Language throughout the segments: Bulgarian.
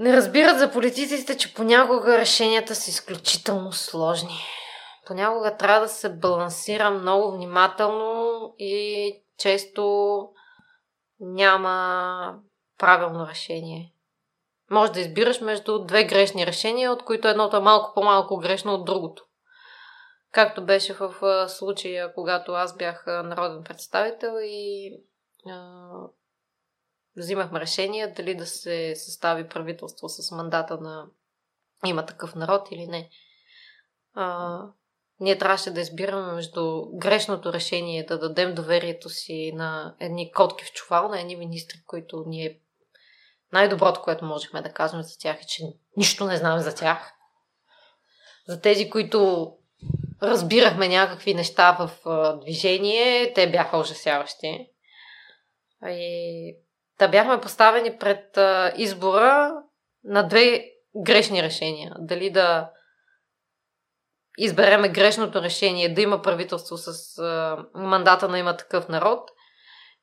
Не разбират за политиците, че понякога решенията са изключително сложни. Понякога трябва да се балансира много внимателно и често няма правилно решение. Може да избираш между две грешни решения, от които едното е малко по-малко грешно от другото. Както беше в случая, когато аз бях народен представител и взимахме решение дали да се състави правителство с мандата на Има такъв народ или не. Ние трябваше да избираме между грешното решение да дадем доверието си на едни котки в чувал, на едни министри, които ние най-доброто, което можехме да кажем за тях е, че нищо не знаем за тях. За тези, които разбирахме някакви неща в движение, те бяха ужасяващи. И да бяхме поставени пред избора на две грешни решения. Дали да избереме грешното решение да има правителство с мандата на Има такъв народ,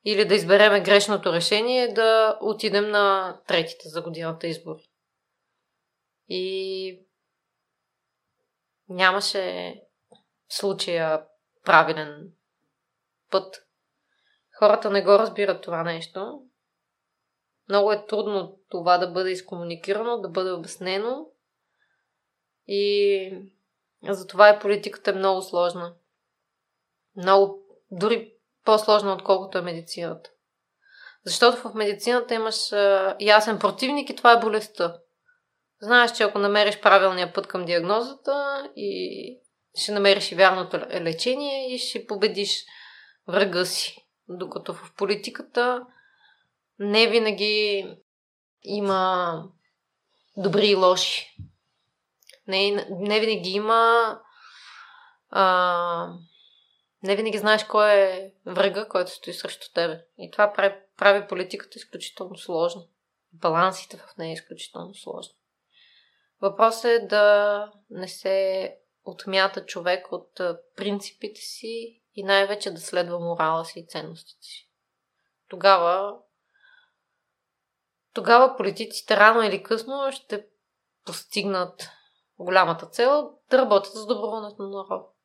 или да избереме грешното решение да отидем на третите за годината избори. И нямаше случая правилен път. Хората не го разбират това нещо. Много е трудно това да бъде изкомуникирано, да бъде обяснено. И затова и политиката е много сложна. Много, дори по-сложна, отколкото е медицината. Защото в медицината имаш ясен противник и това е болестта. Знаеш, че ако намериш правилния път към диагнозата и ще намериш и вярното лечение и ще победиш врага си. Докато в политиката не винаги има добри и лоши. Не винаги има... не винаги знаеш кой е врага, който стои срещу тебе. И това прави политиката изключително сложна. Балансите в нея е изключително сложни. Въпросът е да не се отмята човек от принципите си и най-вече да следва морала си и ценностите си. Тогава политиците рано или късно ще постигнат голямата цел да работят с доброто на народа.